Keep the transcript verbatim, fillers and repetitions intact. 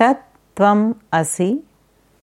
Tat Twam Asi